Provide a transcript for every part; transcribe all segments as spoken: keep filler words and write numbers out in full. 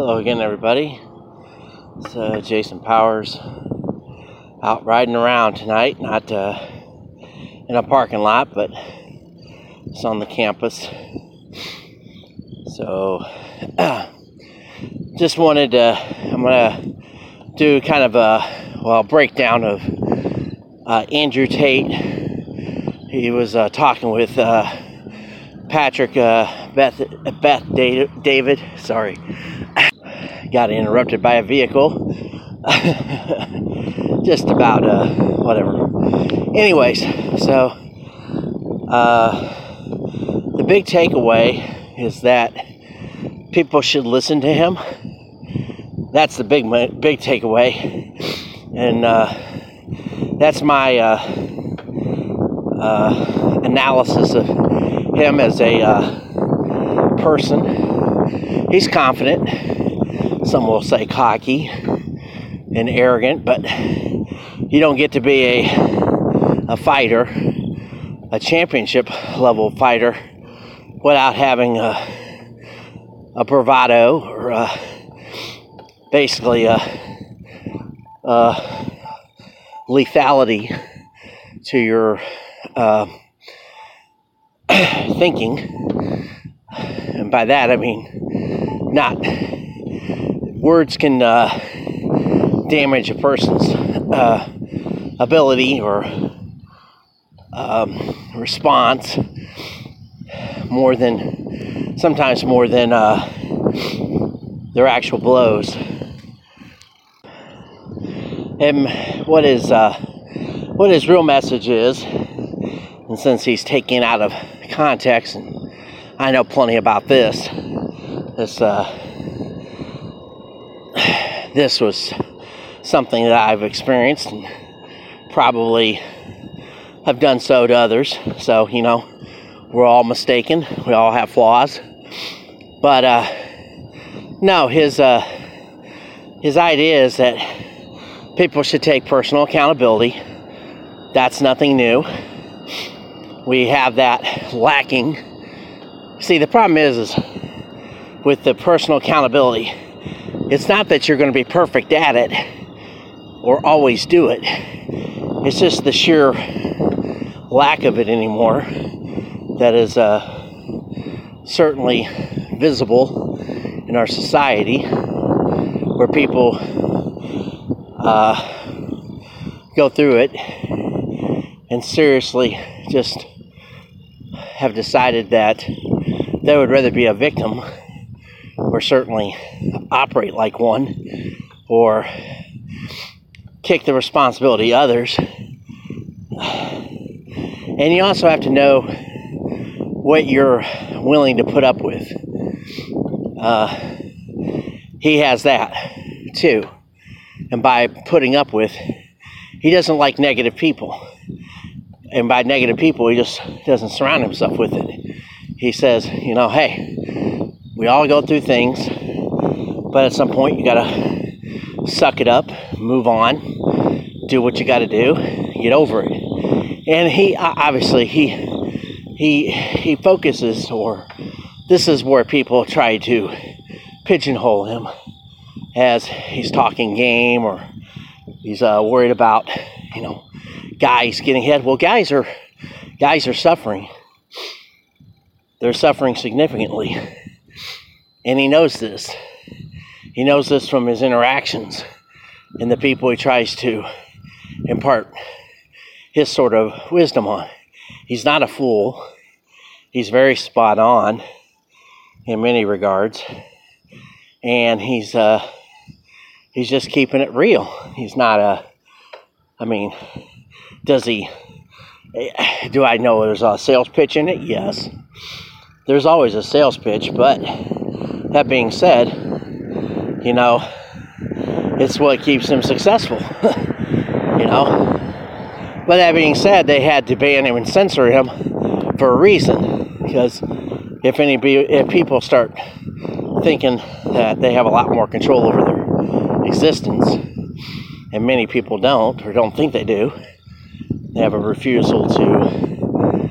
Hello again, everybody. It's uh, Jason Powers out riding around tonight, not uh, in a parking lot, but it's on the campus. So, uh, just wanted to, I'm going to do kind of a, well, breakdown of uh, Andrew Tate. He was uh, talking with uh, Patrick uh, Beth, Bet David, sorry. Got interrupted by a vehicle. Just about, uh, whatever. Anyways, so, uh, the big takeaway is that people should listen to him. That's the big, big takeaway. And, uh, that's my, uh, uh, analysis of him as a, uh, person. He's confident. Some will say cocky and arrogant, but you don't get to be a a fighter, a championship level fighter, without having a a bravado or a, basically a, a lethality to your uh, thinking, and by that I mean not. Words can uh, damage a person's uh, ability or um, response more than, sometimes more than uh, their actual blows. And what his uh, what his real message is, and since he's taken out of context, and I know plenty about this, this. Uh, This was something that I've experienced and probably have done so to others. So, you know, we're all mistaken. We all have flaws. But, uh, no, his, uh, his idea is that people should take personal accountability. That's nothing new. We have that lacking. See, the problem is, is with the personal accountability, it's not that you're going to be perfect at it or always do it. It's just the sheer lack of it anymore that is uh, certainly visible in our society, where people uh, go through it and seriously just have decided that they would rather be a victim or certainly operate like one, or kick the responsibility to others. And you also have to know what you're willing to put up with. Uh, he has that too. And by putting up with, he doesn't like negative people. And by negative people, he just doesn't surround himself with it. He says, you know, hey, we all go through things. But at some point, you gotta suck it up, move on, do what you gotta do, get over it. And he, obviously, he he he focuses, or this is where people try to pigeonhole him as he's talking game, or he's uh, worried about, you know, guys getting hit. Well, guys are guys are suffering. They're suffering significantly, and he knows this. He knows this from his interactions and the people he tries to impart his sort of wisdom on. He's not a fool. He's very spot on in many regards. And he's uh, he's just keeping it real. He's not a, I mean, does he, do I know there's a sales pitch in it? Yes. There's always a sales pitch, but that being said, you know, it's what keeps them successful, you know. But that being said, they had to ban him and censor him for a reason. Because if any if people start thinking that they have a lot more control over their existence, and many people don't, or don't think they do, they have a refusal to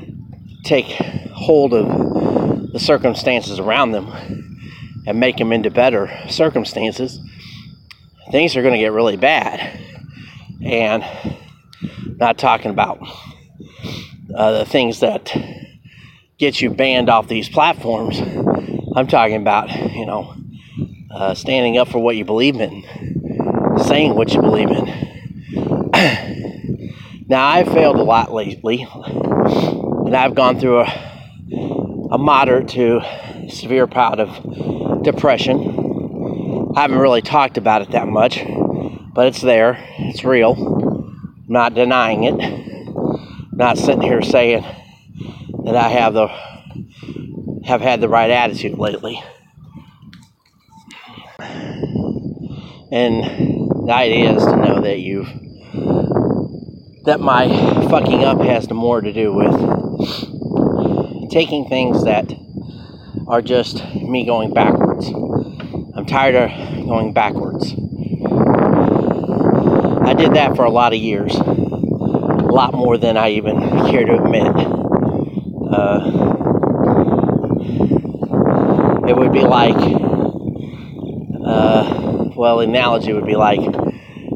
take hold of the circumstances around them and make them into better circumstances, things are going to get really bad. And not talking about uh, the things that get you banned off these platforms. I'm talking about, you know, uh, standing up for what you believe in, saying what you believe in. Now, I've failed a lot lately, and I've gone through a, a moderate to severe bout of depression. I haven't really talked about it that much, but it's there. It's real. I'm not denying it. I'm not sitting here saying that I have the have had the right attitude lately. And the idea is to know that you've that my fucking up has more to do with taking things that are just me going backwards. I'm tired of going backwards. I did that for a lot of years, a lot more than I even care to admit. Uh, it would be like, uh, well, the analogy would be like,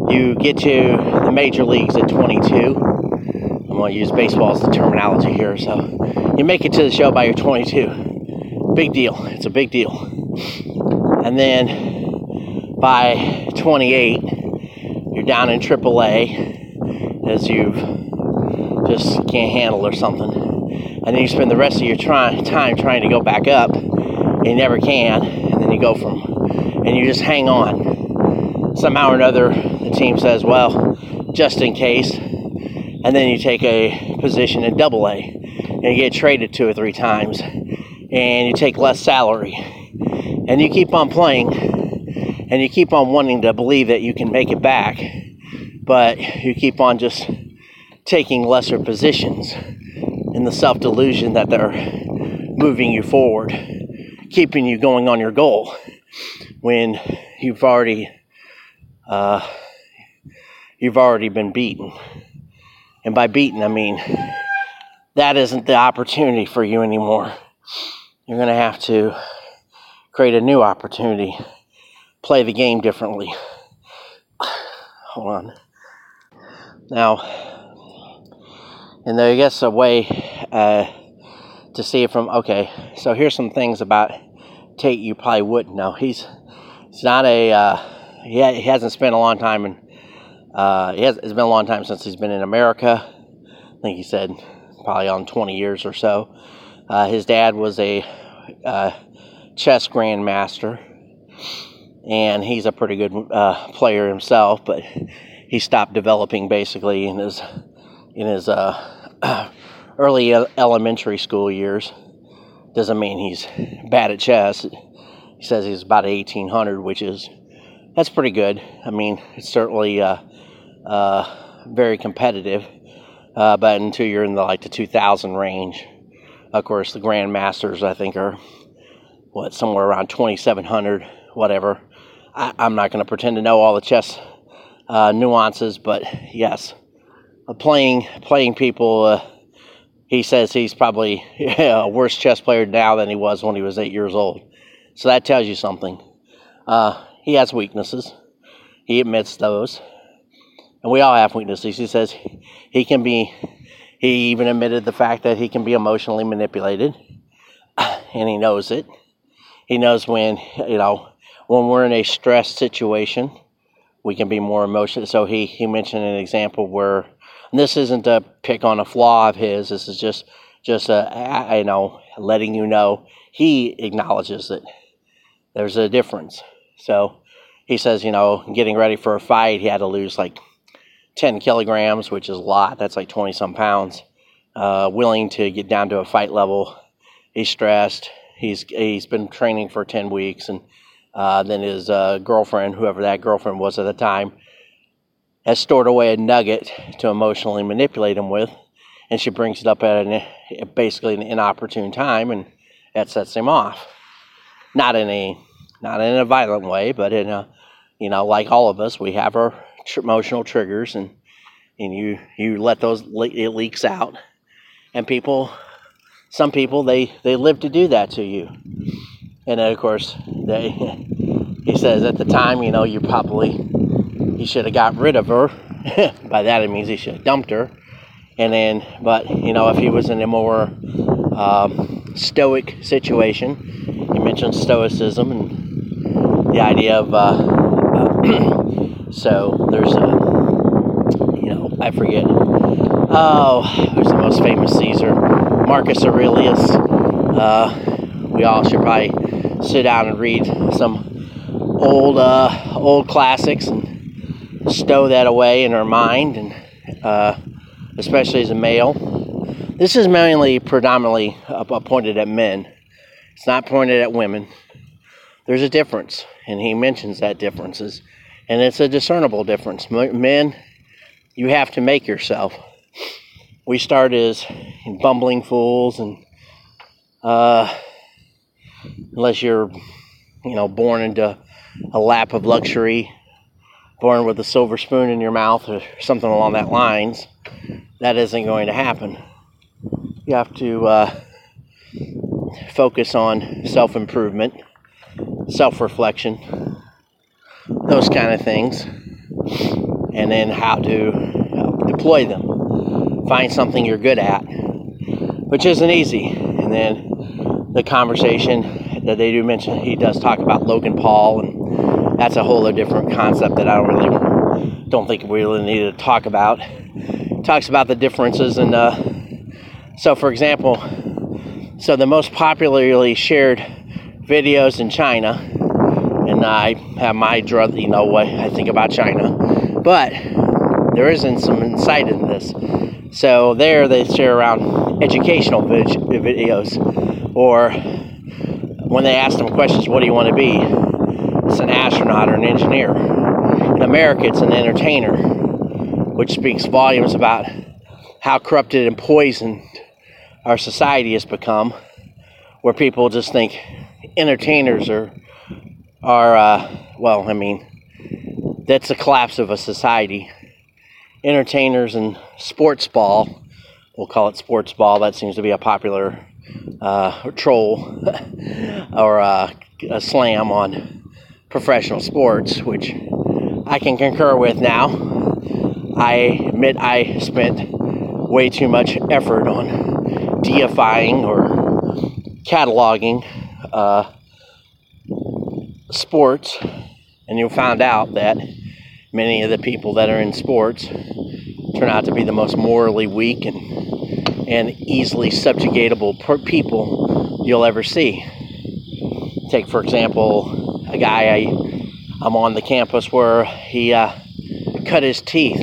you get to the major leagues at twenty-two. I'm going to use baseball as the terminology here. So you make it to the show by your twenty-two. Big deal. It's a big deal. And then by twenty-eight, you're down in triple A as you've just can't handle or something. And then you spend the rest of your try- time trying to go back up, and you never can, and then you go from, and you just hang on. Somehow or another, the team says, well, just in case, and then you take a position in double A, and you get traded two or three times, and you take less salary, and you keep on playing, and you keep on wanting to believe that you can make it back, but you keep on just taking lesser positions, in the self-delusion that they're moving you forward, keeping you going on your goal, when you've already uh, you've already been beaten. And by beaten, I mean that isn't the opportunity for you anymore. You're going to have to create a new opportunity, play the game differently. Hold on. Now, and I guess a way uh, to see it from, okay, so here's some things about Tate you probably wouldn't know. He's he's not a, uh, he, ha- he hasn't spent a long time, in, uh, he has, it's been a long time since he's been in America. I think he said probably on twenty years or so. Uh, his dad was a uh, chess grandmaster, and he's a pretty good uh, player himself, but he stopped developing basically in his... in his uh, early elementary school years. Doesn't mean he's bad at chess. He says he's about eighteen hundred, which is, that's pretty good. I mean, it's certainly uh, uh, very competitive, uh, but until you're in the, like, the two thousand range. Of course, the grandmasters, I think, are, what, somewhere around twenty-seven hundred, whatever. I, I'm not going to pretend to know all the chess uh, nuances, but yes. Playing playing people, uh, he says he's probably yeah, a worse chess player now than he was when he was eight years old. So that tells you something. Uh, he has weaknesses. He admits those. And we all have weaknesses. He says he can be, he even admitted the fact that he can be emotionally manipulated. And he knows it. He knows when, you know, when we're in a stressed situation, we can be more emotional. So he, he mentioned an example where, and this isn't to pick on a flaw of his. This is just, just a, you know, letting you know he acknowledges that there's a difference. So he says, you know, getting ready for a fight, he had to lose like ten kilograms, which is a lot. That's like twenty some pounds. Uh, willing to get down to a fight level. He's stressed. He's he's been training for ten weeks, and uh, then his uh, girlfriend, whoever that girlfriend was at the time, has stored away a nugget to emotionally manipulate him with, and she brings it up at an, basically an inopportune time, and that sets him off. Not in a, not in a violent way, but in a, you know, like all of us, we have our tr- emotional triggers, and and you you let those le- it leaks out, and people, some people they they live to do that to you. And then, of course, they, he says at the time, you know, you probably, he should have got rid of her. By that, it means he should have dumped her. And then, but, you know, if he was in a more um, stoic situation, he mentioned stoicism and the idea of, uh, uh, so there's a, you know, I forget. Oh, who's the most famous Caesar? Marcus Aurelius. Uh, we all should probably sit down and read some old, uh, old classics and stow that away in our mind, and uh, especially as a male. This is mainly predominantly pointed at men. It's not pointed at women. There's a difference, and he mentions that differences, and it's a discernible difference. Men, you have to make yourself. We start as bumbling fools, and uh, unless you're, you know, born into a lap of luxury, born with a silver spoon in your mouth or something along that lines, that isn't going to happen. You have to uh, focus on self-improvement, self-reflection, those kind of things, and then how to uh, deploy them. Find something you're good at, which isn't easy. And then the conversation that they do mention, he does talk about Logan Paul, and that's a whole different concept that I don't really, don't think we really need to talk about. Talks about the differences, and uh, so for example, so the most popularly shared videos in China, and I have my drug, you know what I think about China, but there isn't some insight in this. So there they share around educational videos, or when they ask them questions, what do you want to be? It's an astronaut or an engineer. In America, it's an entertainer, which speaks volumes about how corrupted and poisoned our society has become, where people just think entertainers are, are uh, well, I mean, that's the collapse of a society. Entertainers and sports ball, we'll call it sports ball, that seems to be a popular uh, troll or uh, a slam on professional sports, which I can concur with now. I admit I spent way too much effort on deifying or cataloging uh, sports, and you found out that many of the people that are in sports turn out to be the most morally weak and and easily subjugatable per people you'll ever see. Take, for example, a guy I, I'm on the campus where he uh, cut his teeth.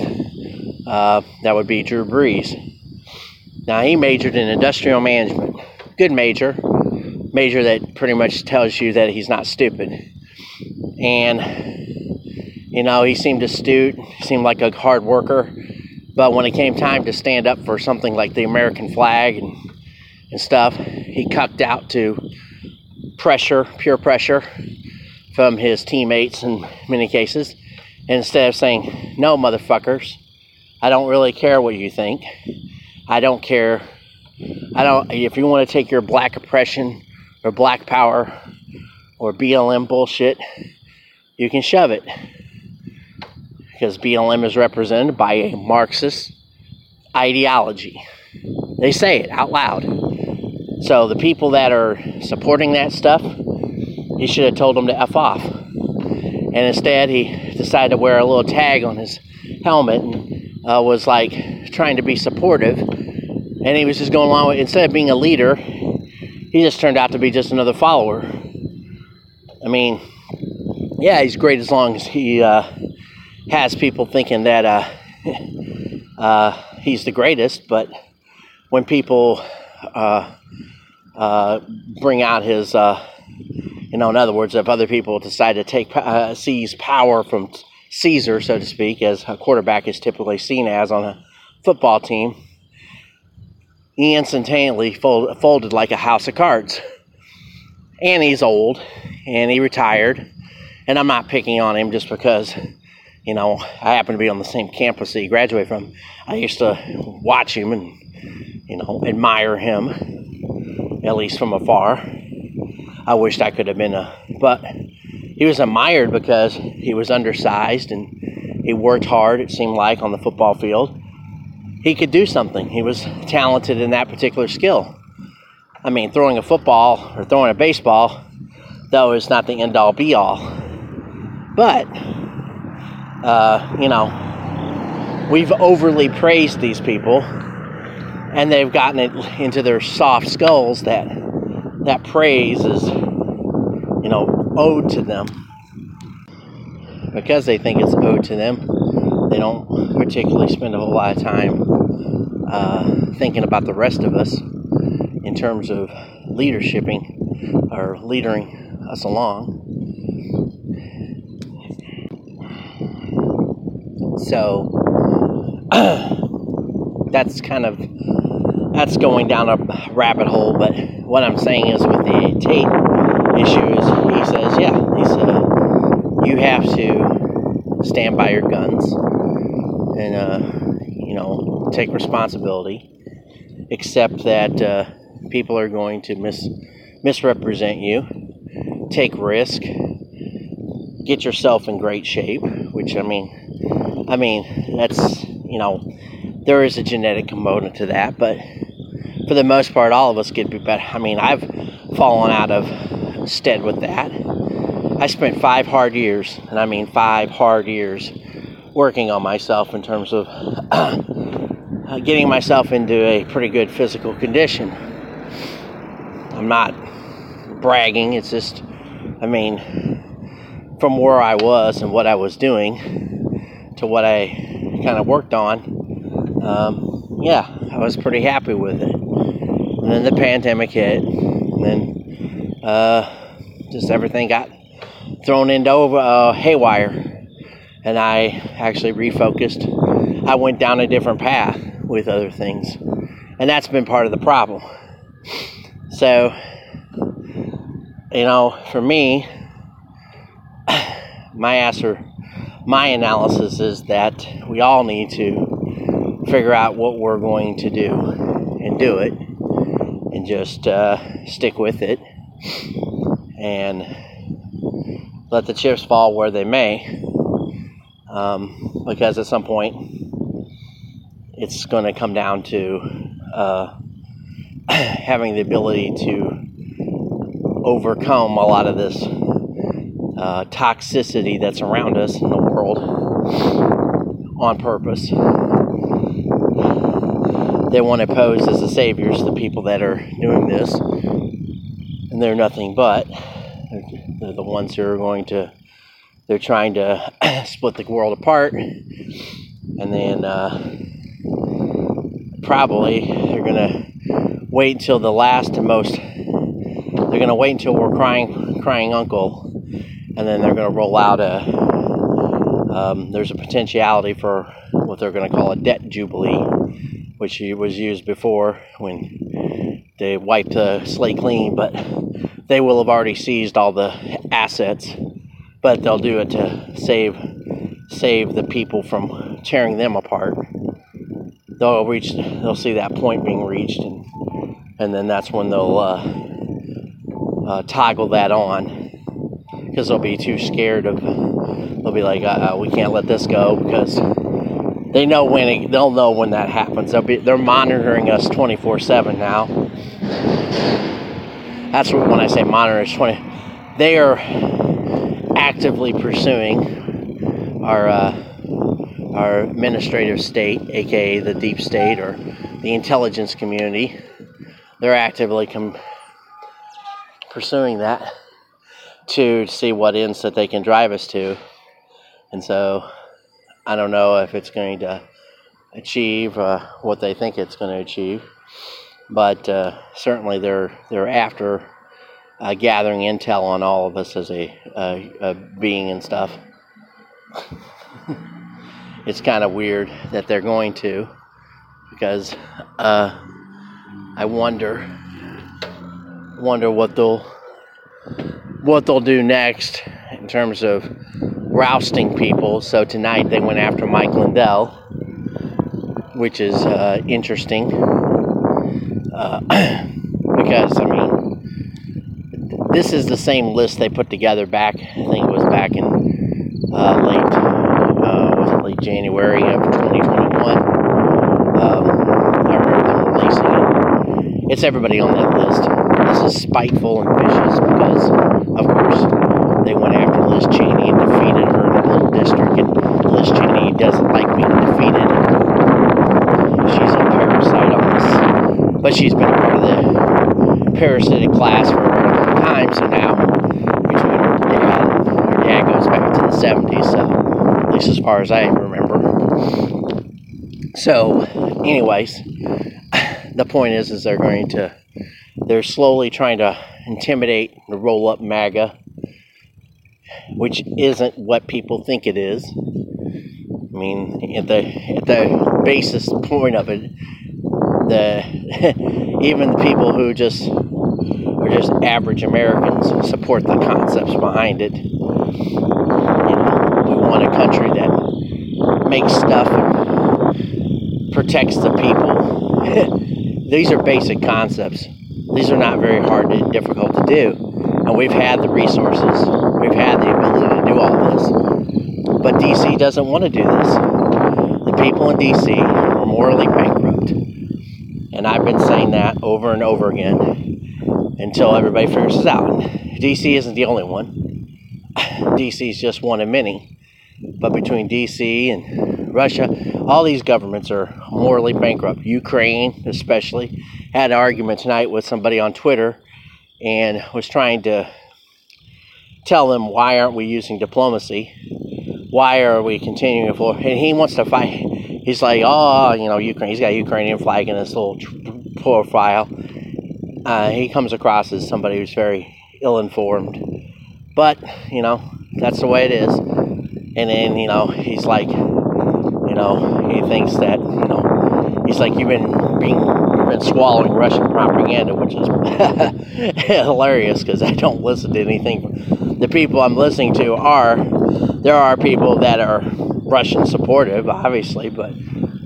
Uh, that would be Drew Brees. Now, he majored in industrial management. Good major. Major that pretty much tells you that he's not stupid. And, you know, he seemed astute, seemed like a hard worker, but when it came time to stand up for something like the American flag and, and stuff, he cucked out to pressure, peer pressure from his teammates in many cases. And instead of saying, no, motherfuckers, I don't really care what you think. I don't care. I don't, if you want to take your black oppression or black power or B L M bullshit, you can shove it. Because B L M is represented by a Marxist ideology. They say it out loud. So the people that are supporting that stuff, he should have told them to F off. And instead, he decided to wear a little tag on his helmet and uh, was like trying to be supportive. And he was just going along with, instead of being a leader, he just turned out to be just another follower. I mean, yeah, he's great as long as he... Uh, has people thinking that uh, uh, he's the greatest, but when people uh, uh, bring out his, uh, you know, in other words, if other people decide to take uh, seize power from Caesar, so to speak, as a quarterback is typically seen as on a football team, he instantaneously fold, folded like a house of cards. And he's old, and he retired, and I'm not picking on him just because... You know, I happen to be on the same campus that he graduated from. I used to watch him and, you know, admire him, at least from afar. I I wished I could have been a, but he was admired because he was undersized and he worked hard, it seemed like, on the football field. He could do something. He was talented in that particular skill. I mean, throwing a football or throwing a baseball, though, is not the end-all, be-all. But, uh, you know, we've overly praised these people, and they've gotten it into their soft skulls that that praise is, you know, owed to them. Because they think it's owed to them, they don't particularly spend a whole lot of time uh, thinking about the rest of us in terms of leadershiping or leadering us along. So that's kind of that's going down a rabbit hole. But what I'm saying is, with the Tate issue, is he says, yeah, he said you have to stand by your guns and uh, you know take responsibility. Except that uh, people are going to mis misrepresent you, take risk, get yourself in great shape. Which I mean, I mean that's you know there is a genetic component to that, but for the most part, all of us get better. I mean, I've fallen out of stead with that. I spent five hard years, and I mean five hard years, working on myself in terms of uh, getting myself into a pretty good physical condition. I'm not bragging, it's just, I mean, from where I was and what I was doing to what I kind of worked on, um, yeah, I was pretty happy with it. And then the pandemic hit, and then uh, just everything got thrown into over uh, haywire, and I actually refocused. I went down a different path with other things, and that's been part of the problem. So, you know, for me, my answer, my analysis is that we all need to figure out what we're going to do and do it, and just uh, stick with it, and let the chips fall where they may, um, because at some point it's going to come down to uh, having the ability to overcome a lot of this uh, toxicity that's around us in the world on purpose. They want to pose as the saviors, the people that are doing this, and they're nothing but. They're the ones who are going to, they're trying to split the world apart, and then uh, probably they're going to wait until the last and most, they're going to wait until we're crying, crying uncle, and then they're going to roll out a, um, there's a potentiality for what they're going to call a debt jubilee, which was used before when they wiped the slate clean, but they will have already seized all the assets, but they'll do it to save save the people from tearing them apart. They'll reach, they'll see that point being reached, and, and then that's when they'll uh, uh, toggle that on, because they'll be too scared of. They'll be like, uh, we can't let this go, because they know when it, they'll know when that happens. They'll be they're monitoring us twenty-four seven now. That's what when I say monitors twenty, they are actively pursuing our uh, our administrative state, aka the deep state or the intelligence community. They're actively com- pursuing that to see what ends that they can drive us to, and so I don't know if it's going to achieve uh, what they think it's going to achieve. But uh, certainly they're they're after uh, gathering intel on all of us as a, a, a being and stuff. It's kind of weird that they're going to, because uh, I wonder wonder what they'll what they'll do next in terms of rousting people. So tonight they went after Mike Lindell, which is uh, interesting. Uh, because I mean, this is the same list they put together back, I think it was back in uh, late, uh, was it late January of twenty twenty-one. Um, I remember them releasing it. It's everybody on that list. This is spiteful and vicious because, of course, they went after Liz Cheney and defeated her in her little district, and Liz Cheney doesn't like being defeated. She's a parasite on this, but she's been a part of the parasitic class for time, so now, between her dad, her dad goes back to the seventies, so, at least as far as I remember. So, anyways, the point is, is they're going to, they're slowly trying to intimidate and roll up MAGA, which isn't what people think it is. I mean, at the, at the basis point of it, the, even the people who just, or just average Americans support the concepts behind it. You know, we want a country that makes stuff and protects the people. These are basic concepts. These are not very hard and difficult to do. And we've had the resources. We've had the ability to do all this. But D C doesn't want to do this. The people in D C are morally bankrupt. And I've been saying that over and over again, until everybody figures this out. D C isn't the only one. D C is just one of many. But between D C and Russia, all these governments are morally bankrupt. Ukraine, especially. Had an argument tonight with somebody on Twitter and was trying to tell them, why aren't we using diplomacy? Why are we continuing for? And he wants to fight. He's like, oh, you know, Ukraine. He's got a Ukrainian flag in his little profile. Uh, he comes across as somebody who's very ill-informed, but, you know, that's the way it is. And then, you know, he's like, you know, he thinks that, you know, he's like, you've been being, you've been swallowing Russian propaganda, which is hilarious, because I don't listen to anything. The people I'm listening to are, there are people that are Russian supportive, obviously, but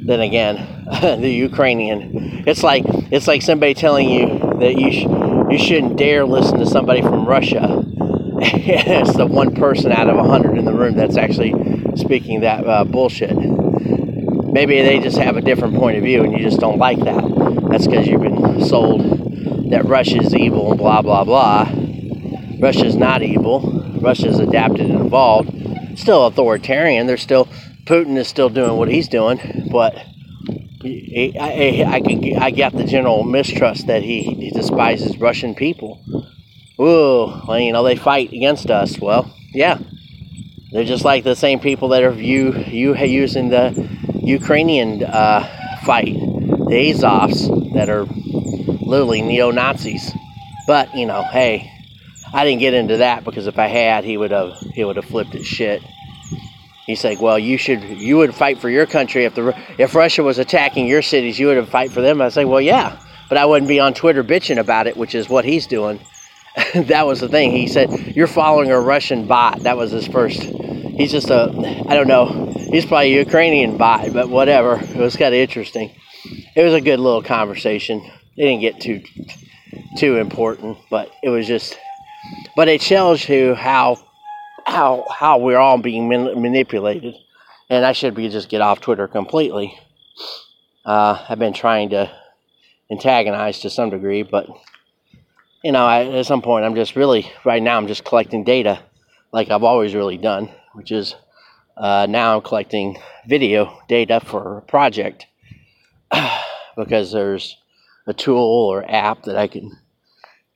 then again, the Ukrainian, it's like, it's like somebody telling you that you sh- you shouldn't dare listen to somebody from Russia. It's the one person out of a hundred in the room that's actually speaking that uh, bullshit. Maybe they just have a different point of view and you just don't like that. That's because you've been sold that Russia is evil and blah, blah, blah. Russia's not evil. Russia's adapted and evolved. Still authoritarian. They're still, Putin is still doing what he's doing, but I, I, I, could, I got the general mistrust that he, he despises Russian people. Ooh, well, you know, they fight against us. Well, yeah. They're just like the same people that are you, you using the Ukrainian uh, fight. The Azovs that are literally neo-Nazis. But, you know, hey, I didn't get into that because if I had, he would have he would have flipped his shit. He's like, well, you should, you would fight for your country if the if Russia was attacking your cities, you would have fight for them. I say, well, yeah, but I wouldn't be on Twitter bitching about it, which is what he's doing. That was the thing. He said, you're following a Russian bot. That was his first. He's just a, I don't know. He's probably a Ukrainian bot, but whatever. It was kind of interesting. It was a good little conversation. It didn't get too too important, but it was just. But it tells you how. How how we're all being manipulated, and I should be just get off Twitter completely. Uh, I've been trying to antagonize to some degree, but you know, I, at some point, I'm just really right now. I'm just collecting data, like I've always really done, which is uh, now I'm collecting video data for a project because there's a tool or app that I can,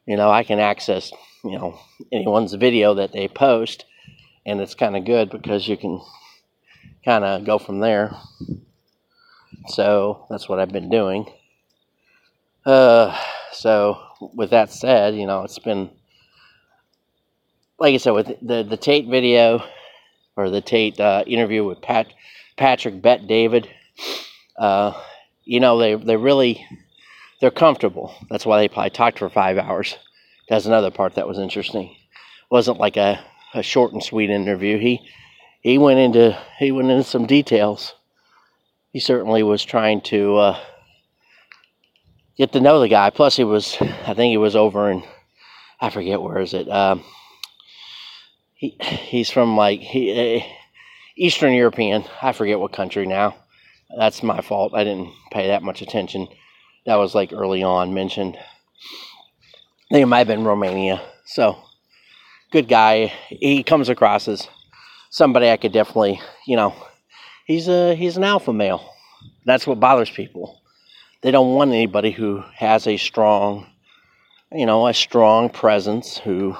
you know, I can access, you know, anyone's video that they post. And it's kind of good because you can kind of go from there. So that's what I've been doing. Uh, so with that said, you know, it's been, like I said, with the, the Tate video or the Tate uh, interview with Pat, Patrick Bet David, uh, you know, they, they really, they're comfortable. That's why they probably talked for five hours. That's another part that was interesting. It wasn't like a A short and sweet interview. He he went into he went into some details. He certainly was trying to uh, get to know the guy. Plus, he was I think he was over in I forget where is it. Um, he he's from like he, uh, Eastern European. I forget what country now. That's my fault. I didn't pay that much attention. That was like early on mentioned. I think it might have been Romania. So, good guy. He comes across as somebody I could definitely, you know, he's a he's an alpha male. That's what bothers people. They don't want anybody who has a strong, you know, a strong presence, who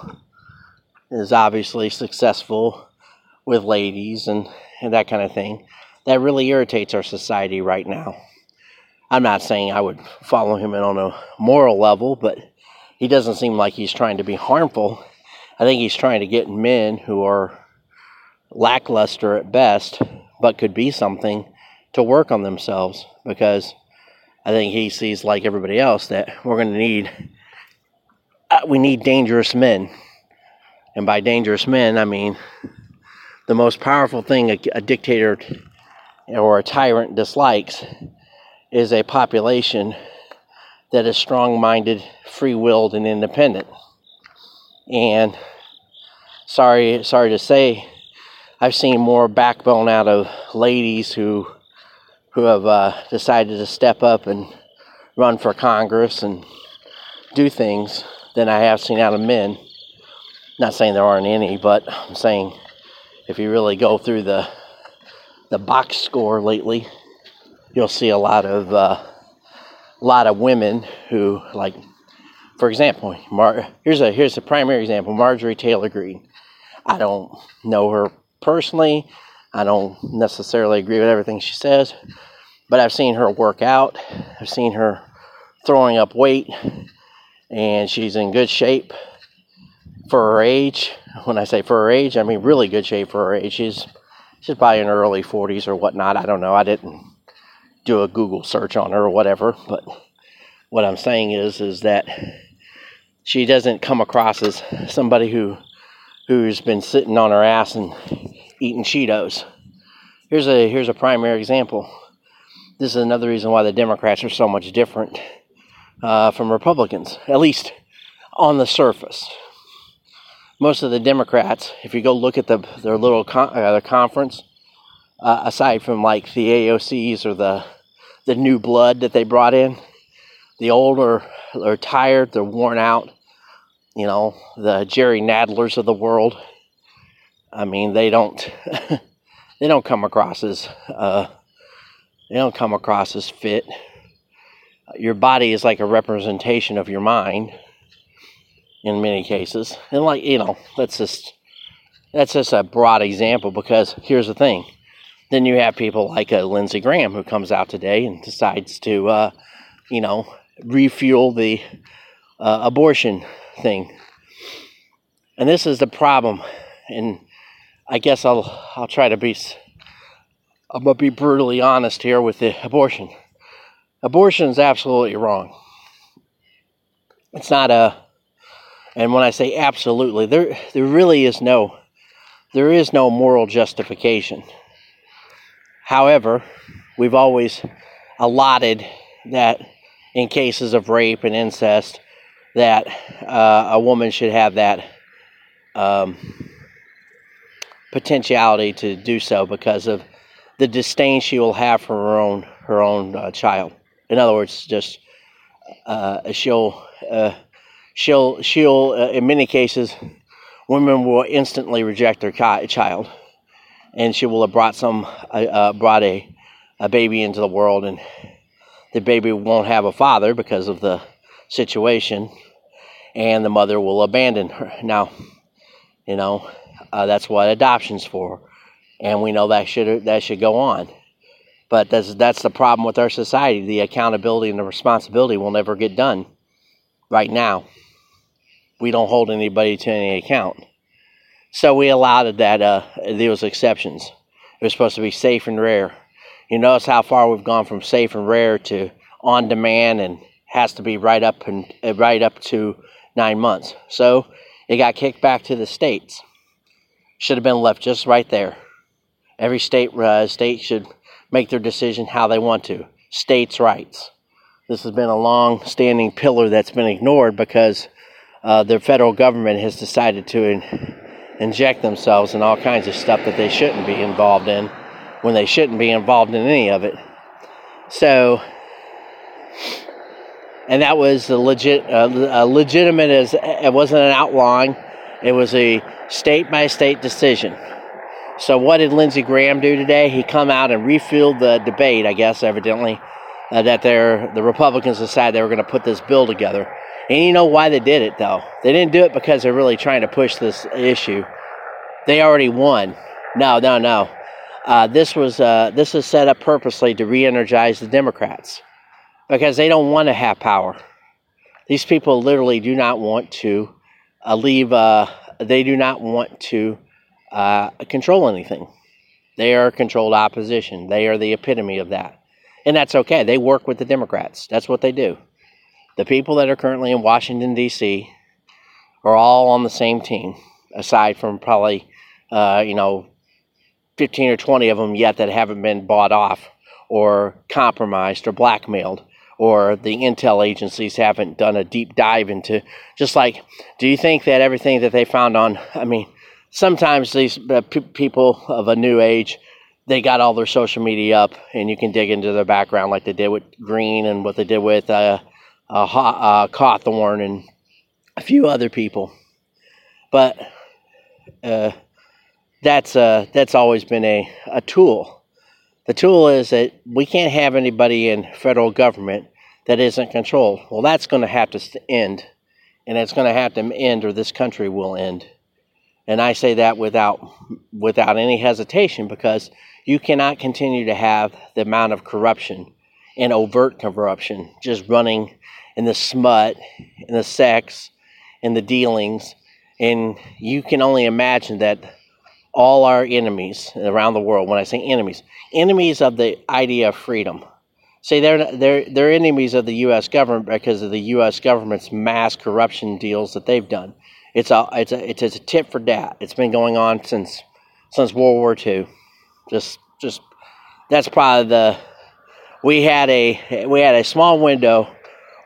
is obviously successful with ladies and, and that kind of thing. That really irritates our society right now. I'm not saying I would follow him on a moral level, but he doesn't seem like he's trying to be harmful. I think he's trying to get men who are lackluster at best, but could be something, to work on themselves, because I think he sees, like everybody else, that we're going to need, uh, we need dangerous men. And by dangerous men, I mean the most powerful thing a, a dictator or a tyrant dislikes is a population that is strong-minded, free-willed, and independent. And sorry, sorry to say, I've seen more backbone out of ladies who who have uh, decided to step up and run for Congress and do things than I have seen out of men. Not saying there aren't any, but I'm saying if you really go through the the box score lately, you'll see a lot of uh, lot of women who, like, for example, Mar- here's a here's a primary example: Marjorie Taylor Greene. I don't know her personally. I don't necessarily agree with everything she says, but I've seen her work out. I've seen her throwing up weight, and she's in good shape for her age. When I say for her age, I mean really good shape for her age. She's she's probably in her early forties or whatnot. I don't know. I didn't do a Google search on her or whatever, but what I'm saying is is that she doesn't come across as somebody who who's been sitting on her ass and eating Cheetos. Here's a here's a primary example. This is another reason why the Democrats are so much different uh, from Republicans, at least on the surface. Most of the Democrats, if you go look at the their little con- uh, their conference, uh, aside from like the A O Cs or the the new blood that they brought in, the old are, are tired, they're worn out. You know, the Jerry Nadlers of the world. I mean, they don't they don't come across as uh, they don't come across as fit. Your body is like a representation of your mind in many cases. And like, you know, that's just that's just a broad example, because here's the thing. Then you have people like a Lindsey Graham who comes out today and decides to uh, you know, refuel the uh, abortion thing. And this is the problem. And I guess I'll I'll try to be I'm gonna be brutally honest here with the abortion. Abortion is absolutely wrong. It's not a, and when I say absolutely, there there really is no there is no moral justification. However, we've always allotted that in cases of rape and incest that uh, a woman should have that um, potentiality to do so because of the disdain she will have for her own her own uh, child. In other words, just uh, she'll uh, she'll she'll uh, in many cases, women will instantly reject their child, and she will have brought some uh, uh, brought a a baby into the world, and the baby won't have a father because of the situation, and the mother will abandon her. Now, you know, uh, that's what adoption's for, and we know that should that should go on. But that's that's the problem with our society. The accountability and the responsibility will never get done. Right now, we don't hold anybody to any account. So we allowed that. Uh, there was exceptions. It was supposed to be safe and rare. You notice how far we've gone from safe and rare to on demand and has to be right up and right up to nine months. So it got kicked back to the states. Should have been left just right there. Every state uh, state should make their decision how they want to. States' rights. This has been a long-standing pillar that's been ignored because uh, the federal government has decided to in- inject themselves in all kinds of stuff that they shouldn't be involved in, when they shouldn't be involved in any of it. So, and that was a legit, a, a legitimate, as it wasn't an outlawing, it was a state-by-state decision. So what did Lindsey Graham do today? He come out and refueled the debate, I guess, evidently, uh, that they're, the Republicans decided they were going to put this bill together. And you know why they did it, though. They didn't do it because they're really trying to push this issue. They already won. No, no, no. Uh, this was uh, this is set up purposely to re-energize the Democrats, because they don't want to have power. These people literally do not want to uh, leave. Uh, they do not want to uh, control anything. They are controlled opposition. They are the epitome of that. And that's okay. They work with the Democrats. That's what they do. The people that are currently in Washington, D C are all on the same team, aside from probably, uh, you know, fifteen or twenty of them yet that haven't been bought off or compromised or blackmailed, or the intel agencies haven't done a deep dive into. Just like, do you think that everything that they found on, I mean, sometimes these uh, p- people of a new age, they got all their social media up and you can dig into their background like they did with Green and what they did with uh, uh, uh, Cawthorn and a few other people. But, uh, That's uh that's always been a, a tool. The tool is that we can't have anybody in federal government that isn't controlled. Well, that's going to have to end, and it's going to have to end, or this country will end. And I say that without without any hesitation, because you cannot continue to have the amount of corruption and overt corruption just running in the smut, in the sex, in the dealings. And you can only imagine that all our enemies around the world, when I say enemies, enemies of the idea of freedom. See, they're, they're, they're enemies of the U S government because of the U S government's mass corruption deals that they've done. It's a, it's a, it's a tit for tat. It's been going on since since World War Two. Just just that's probably the we had a we had a small window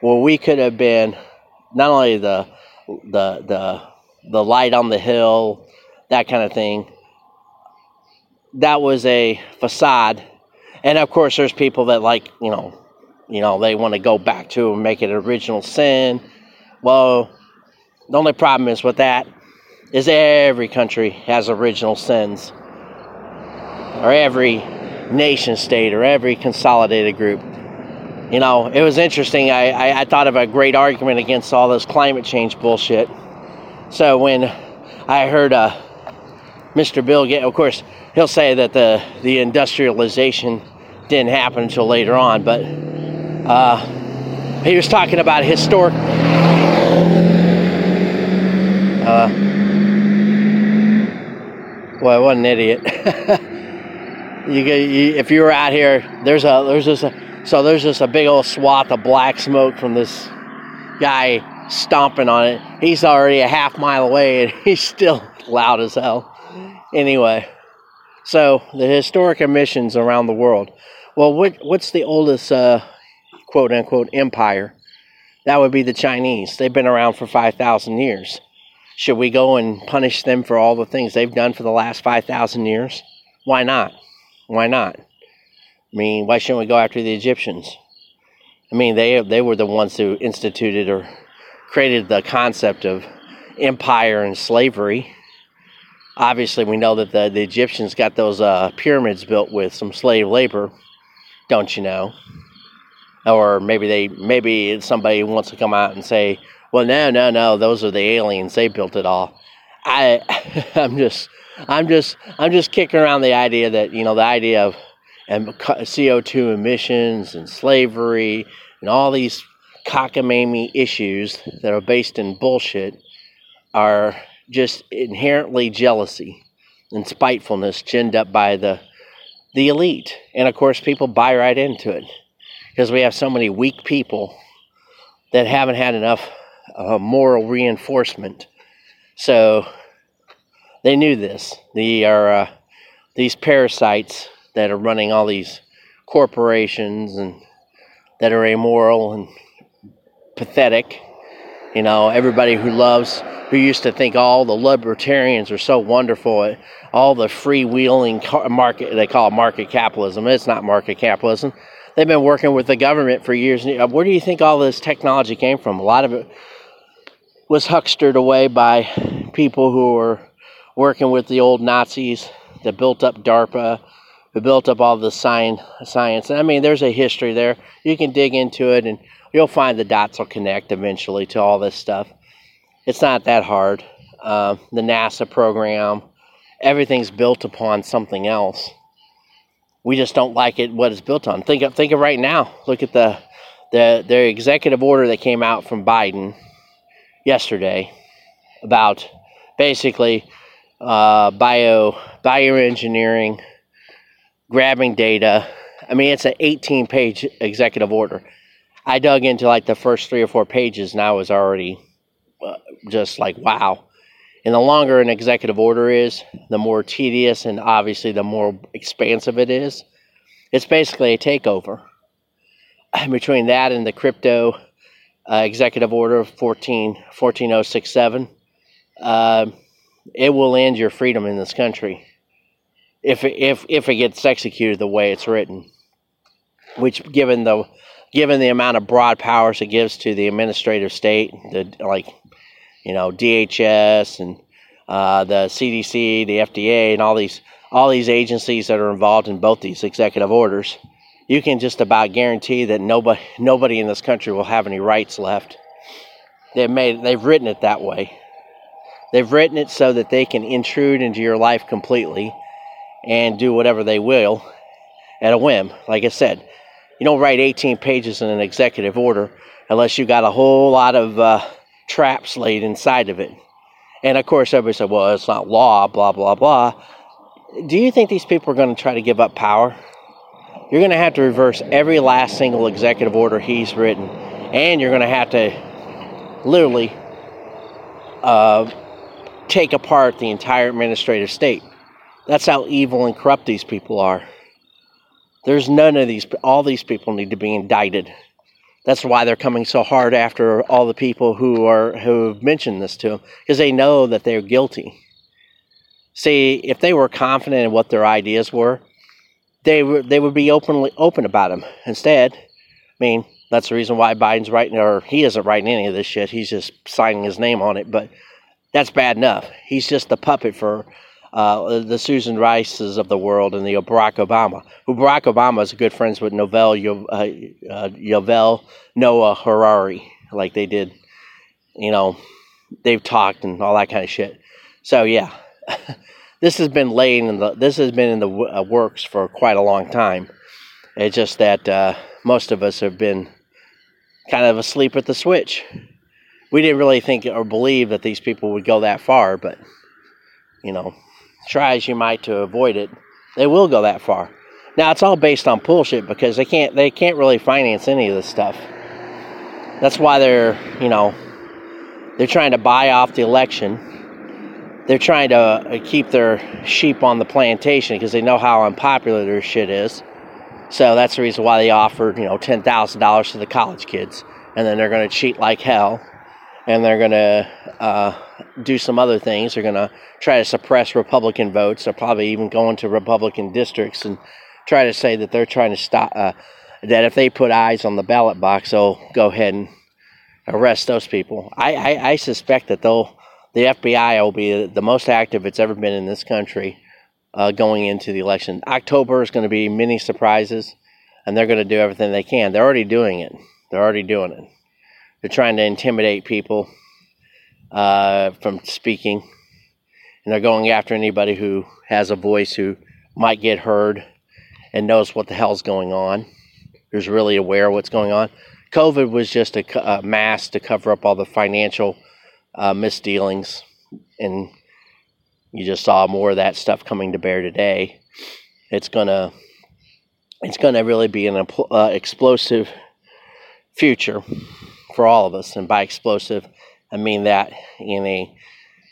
where we could have been not only the the the the light on the hill, that kind of thing. That was a facade. And of course there's people that like, you know, you know, they want to go back to and make it original sin. Well, the only problem is with that is every country has original sins, or every nation state, or every consolidated group. You know, it was interesting. I, I, I thought of a great argument against all this climate change bullshit. So when I heard uh, Mister Bill Gates, of course, he'll say that the, the industrialization didn't happen until later on, but uh, he was talking about historic... Uh, well, what an idiot. you, you, if you were out here, there's a there's just a, so there's just a big old swath of black smoke from this guy stomping on it. He's already a half mile away and he's still loud as hell. Anyway, so the historic emissions around the world. Well, what what's the oldest uh, quote unquote empire? That would be the Chinese. They've been around for five thousand years. Should we go and punish them for all the things they've done for the last five thousand years? Why not? Why not? I mean, why shouldn't we go after the Egyptians? I mean, they they were the ones who instituted or created the concept of empire and slavery. Obviously, we know that the, the Egyptians got those uh, pyramids built with some slave labor, don't you know? Or maybe they, maybe somebody wants to come out and say, "Well, no, no, no, those are the aliens. They built it all." I, I'm just, I'm just, I'm just kicking around the idea that, you know, the idea of and C O two emissions and slavery and all these cockamamie issues that are based in bullshit are just inherently jealousy and spitefulness ginned up by the the elite. And of course people buy right into it because we have so many weak people that haven't had enough uh, moral reinforcement. So they knew this. They are uh, these parasites that are running all these corporations and that are immoral and pathetic You know, everybody who loves, who used to think all the libertarians are so wonderful, all the freewheeling market, they call it market capitalism. It's not market capitalism. They've been working with the government for years. Where do you think all this technology came from? A lot of it was huckstered away by people who were working with the old Nazis that built up DARPA, who built up all the science. And I mean, there's a history there. You can dig into it, and you'll find the dots will connect eventually to all this stuff. It's not that hard. Uh, the NASA program, everything's built upon something else. We just don't like it what it's built on. Think of think of right now. Look at the the the executive order that came out from Biden yesterday about basically uh, bio bioengineering, grabbing data. I mean, it's an eighteen-page executive order. I dug into like the first three or four pages, and I was already uh, just like, wow. And the longer an executive order is, the more tedious and obviously the more expansive it is. It's basically a takeover. And between that and the crypto uh, executive order of fourteen oh sixty-seven, uh, it will end your freedom in this country if if if it gets executed the way it's written. Which, given the given the amount of broad powers it gives to the administrative state, the like. You know, D H S and uh, the C D C, the F D A, and all these all these agencies that are involved in both these executive orders, you can just about guarantee that nobody nobody in this country will have any rights left. They've made they've written it that way. They've written it so that they can intrude into your life completely and do whatever they will at a whim. Like I said, you don't write eighteen pages in an executive order unless you got a whole lot of Uh, traps laid inside of it. And of course everybody said, well, it's not law, blah blah blah. Do you think these people are going to try to give up power? You're going to have to reverse every last single executive order he's written, and you're going to have to literally uh, take apart the entire administrative state. That's how evil and corrupt these people are. There's none of these, all these people need to be indicted. That's why they're coming so hard after all the people who are who have mentioned this to them, because they know that they're guilty. See, if they were confident in what their ideas were, they would they would be openly open about them. Instead, I mean, that's the reason why Biden's writing, or he isn't writing any of this shit. He's just signing his name on it. But that's bad enough. He's just the puppet for uh, the Susan Rices of the world and the Barack Obama. Who Barack Obama is good friends with Novel, uh, uh, Yovel Noah Harari, like they did, you know, they've talked and all that kind of shit. So yeah, this has been laying in the, this has been in the w- uh, works for quite a long time. It's just that uh, most of us have been kind of asleep at the switch. We didn't really think or believe that these people would go that far, but you know, try as you might to avoid it, they will go that far. Now it's all based on bullshit because they can't they can't really finance any of this stuff. That's why they're, you know, they're trying to buy off the election. They're trying to keep their sheep on the plantation because they know how unpopular their shit is. So that's the reason why they offered, you know, ten thousand dollars to the college kids, and then they're going to cheat like hell. And they're going to uh, do some other things. They're going to try to suppress Republican votes. They're probably even going to Republican districts and try to say that they're trying to stop, uh, that if they put eyes on the ballot box, they'll go ahead and arrest those people. I, I, I suspect that they'll, the F B I will be the most active it's ever been in this country uh, going into the election. October is going to be many surprises, and they're going to do everything they can. They're already doing it. They're already doing it. They're trying to intimidate people uh, from speaking, and they're going after anybody who has a voice, who might get heard and knows what the hell's going on, who's really aware of what's going on. COVID was just a, a mask to cover up all the financial uh, misdealings, and you just saw more of that stuff coming to bear today. It's gonna, it's gonna really be an uh, explosive future for all of us. And by explosive, I mean that in a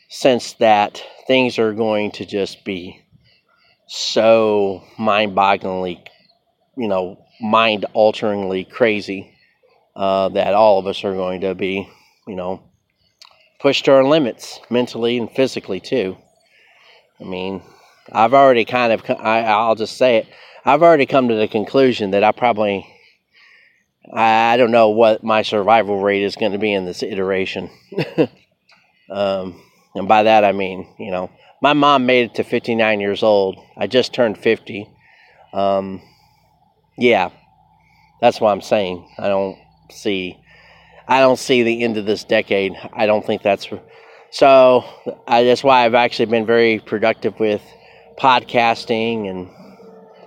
sense that things are going to just be so mind-bogglingly, you know, mind-alteringly crazy uh, that all of us are going to be, you know, pushed our limits mentally and physically too. I mean, I've already kind of, I, I'll just say it, I've already come to the conclusion that I probably, I don't know what my survival rate is going to be in this iteration. um, and by that I mean, you know, my mom made it to fifty-nine years old. I just turned fifty. Um, yeah, that's what I'm saying. I don't see, I don't see the end of this decade. I don't think that's, so I, that's why I've actually been very productive with podcasting and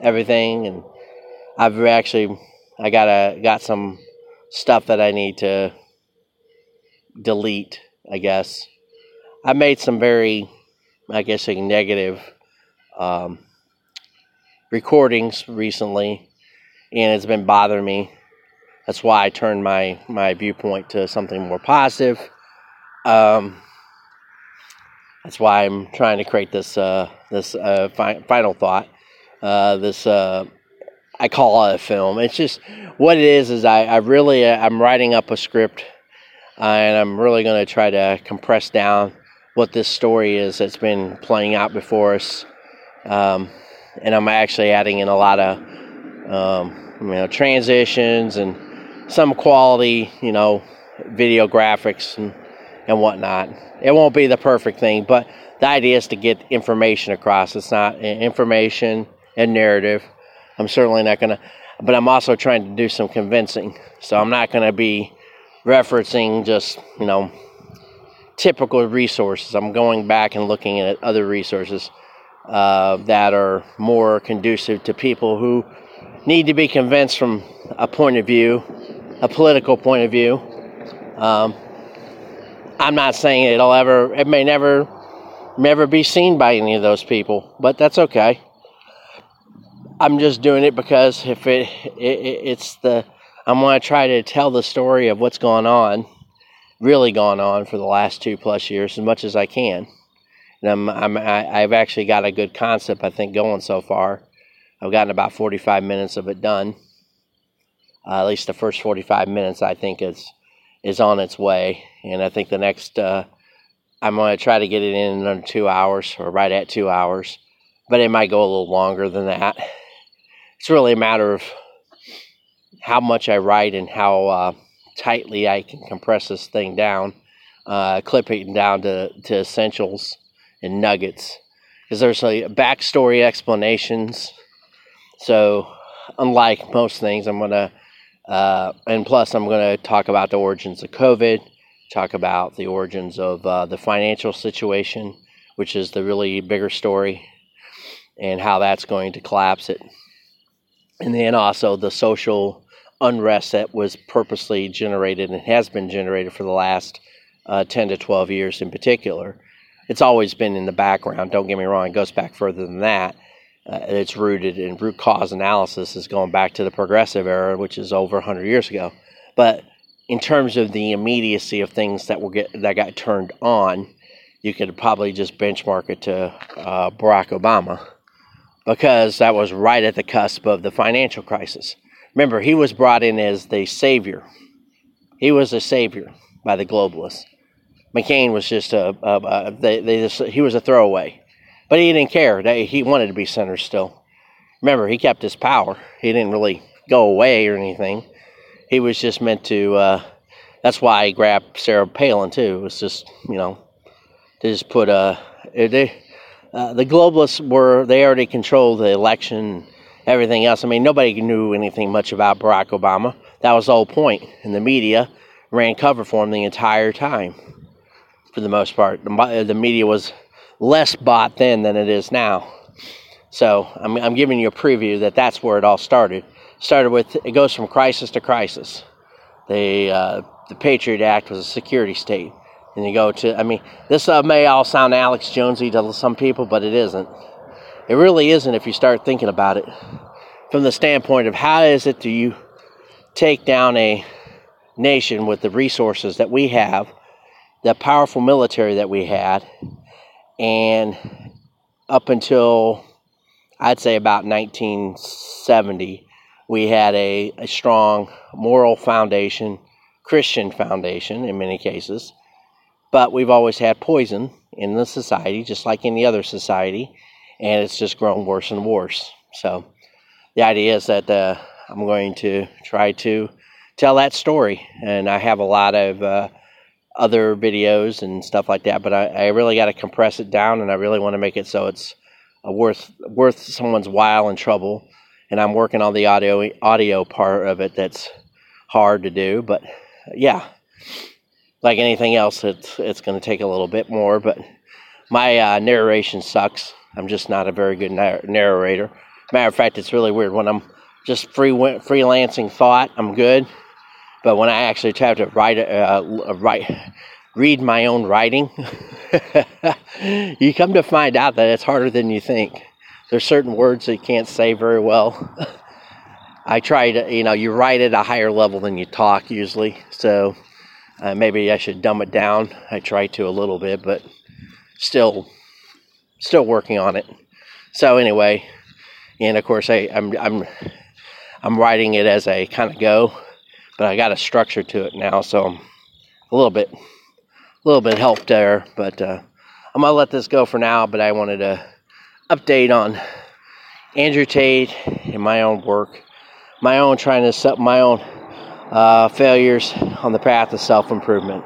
everything. And I've actually, I got a, got some stuff that I need to delete, I guess. I made some very, I guess, a negative um, recordings recently, and it's been bothering me. That's why I turned my, my viewpoint to something more positive. Um, that's why I'm trying to create this uh, this uh, fi- final thought. Uh, this uh, I call it a film. It's just what it is. Is I, I really uh, I'm writing up a script, uh, and I'm really going to try to compress down what this story is that's been playing out before us. Um, and I'm actually adding in a lot of um, you know, transitions and some quality, you know, video graphics and, and whatnot. It won't be the perfect thing, but the idea is to get information across. It's not information and narrative. I'm certainly not going to, but I'm also trying to do some convincing. So I'm not going to be referencing just, you know, typical resources. I'm going back and looking at other resources uh, that are more conducive to people who need to be convinced from a point of view, a political point of view. Um, I'm not saying it'll ever, it may never, never be seen by any of those people, but that's okay. I'm just doing it because if it, it it's the, I'm going to try to tell the story of what's going on. Really gone on for the last two plus years as much as I can, and I'm, I'm I, I've actually got a good concept I think going so far. I've gotten about forty-five minutes of it done. Uh, at least the first forty-five minutes I think is is on its way, and I think the next uh, I'm going to try to get it in under two hours or right at two hours, but it might go a little longer than that. It's really a matter of how much I write and how. Uh, tightly I can compress this thing down, uh, clip it down to, to essentials and nuggets. Because there's a backstory explanations. So unlike most things, I'm going to, uh, and plus I'm going to talk about the origins of COVID, talk about the origins of uh, the financial situation, which is the really bigger story, and how that's going to collapse it. And then also the social unrest that was purposely generated and has been generated for the last uh, ten to twelve years in particular. It's always been in the background, don't get me wrong, it goes back further than that. Uh, it's rooted in root cause analysis, is going back to the progressive era, which is over one hundred years ago. But in terms of the immediacy of things that will get that got turned on, you could probably just benchmark it to uh, Barack Obama, because that was right at the cusp of the financial crisis. Remember, he was brought in as the savior. He was a savior by the globalists. McCain was just a, a, a they, they just, he was a throwaway. But he didn't care. They, he wanted to be center still. Remember, he kept his power. He didn't really go away or anything. He was just meant to, uh, that's why he grabbed Sarah Palin too. It was just, you know, they just put a, they, uh, the globalists were, they already controlled the election, everything else. I mean, nobody knew anything much about Barack Obama. That was the whole point. And the media ran cover for him the entire time, for the most part. The, the media was less bought then than it is now. So I'm, I'm giving you a preview that that's where it all started. Started with, it goes from crisis to crisis. The, uh, the Patriot Act was a security state. And you go to, I mean, this uh, may all sound Alex Jonesy to some people, but it isn't. It really isn't if you start thinking about it from the standpoint of how is it do you take down a nation with the resources that we have, the powerful military that we had, and up until I'd say about nineteen seventy, we had a, a strong moral foundation, Christian foundation in many cases, But we've always had poison in the society, just like any other society, and it's just grown worse and worse. So the idea is that uh, I'm going to try to tell that story, and I have a lot of uh, other videos and stuff like that, but I, I really got to compress it down, and I really want to make it so it's uh, worth worth someone's while and trouble. And I'm working on the audio audio part of it. That's hard to do, but yeah, like anything else, it's it's going to take a little bit more. But my uh, narration sucks. I'm just not a very good nar- narrator. Matter of fact, it's really weird when I'm just free freelancing thought. I'm good, but when I actually have to write, uh, write, read my own writing, you come to find out that it's harder than you think. There's certain words that you can't say very well. I try to, you know, you write at a higher level than you talk usually, so uh, maybe I should dumb it down. I try to a little bit, but still, still working on it. So anyway, and of course I, I'm, I'm, I'm writing it as I kind of go, but I got a structure to it now, so I'm a little bit, a little bit helped there. But uh, I'm gonna let this go for now. But I wanted to update on Andrew Tate and my own work. My own trying to set my own uh, failures on the path of self-improvement.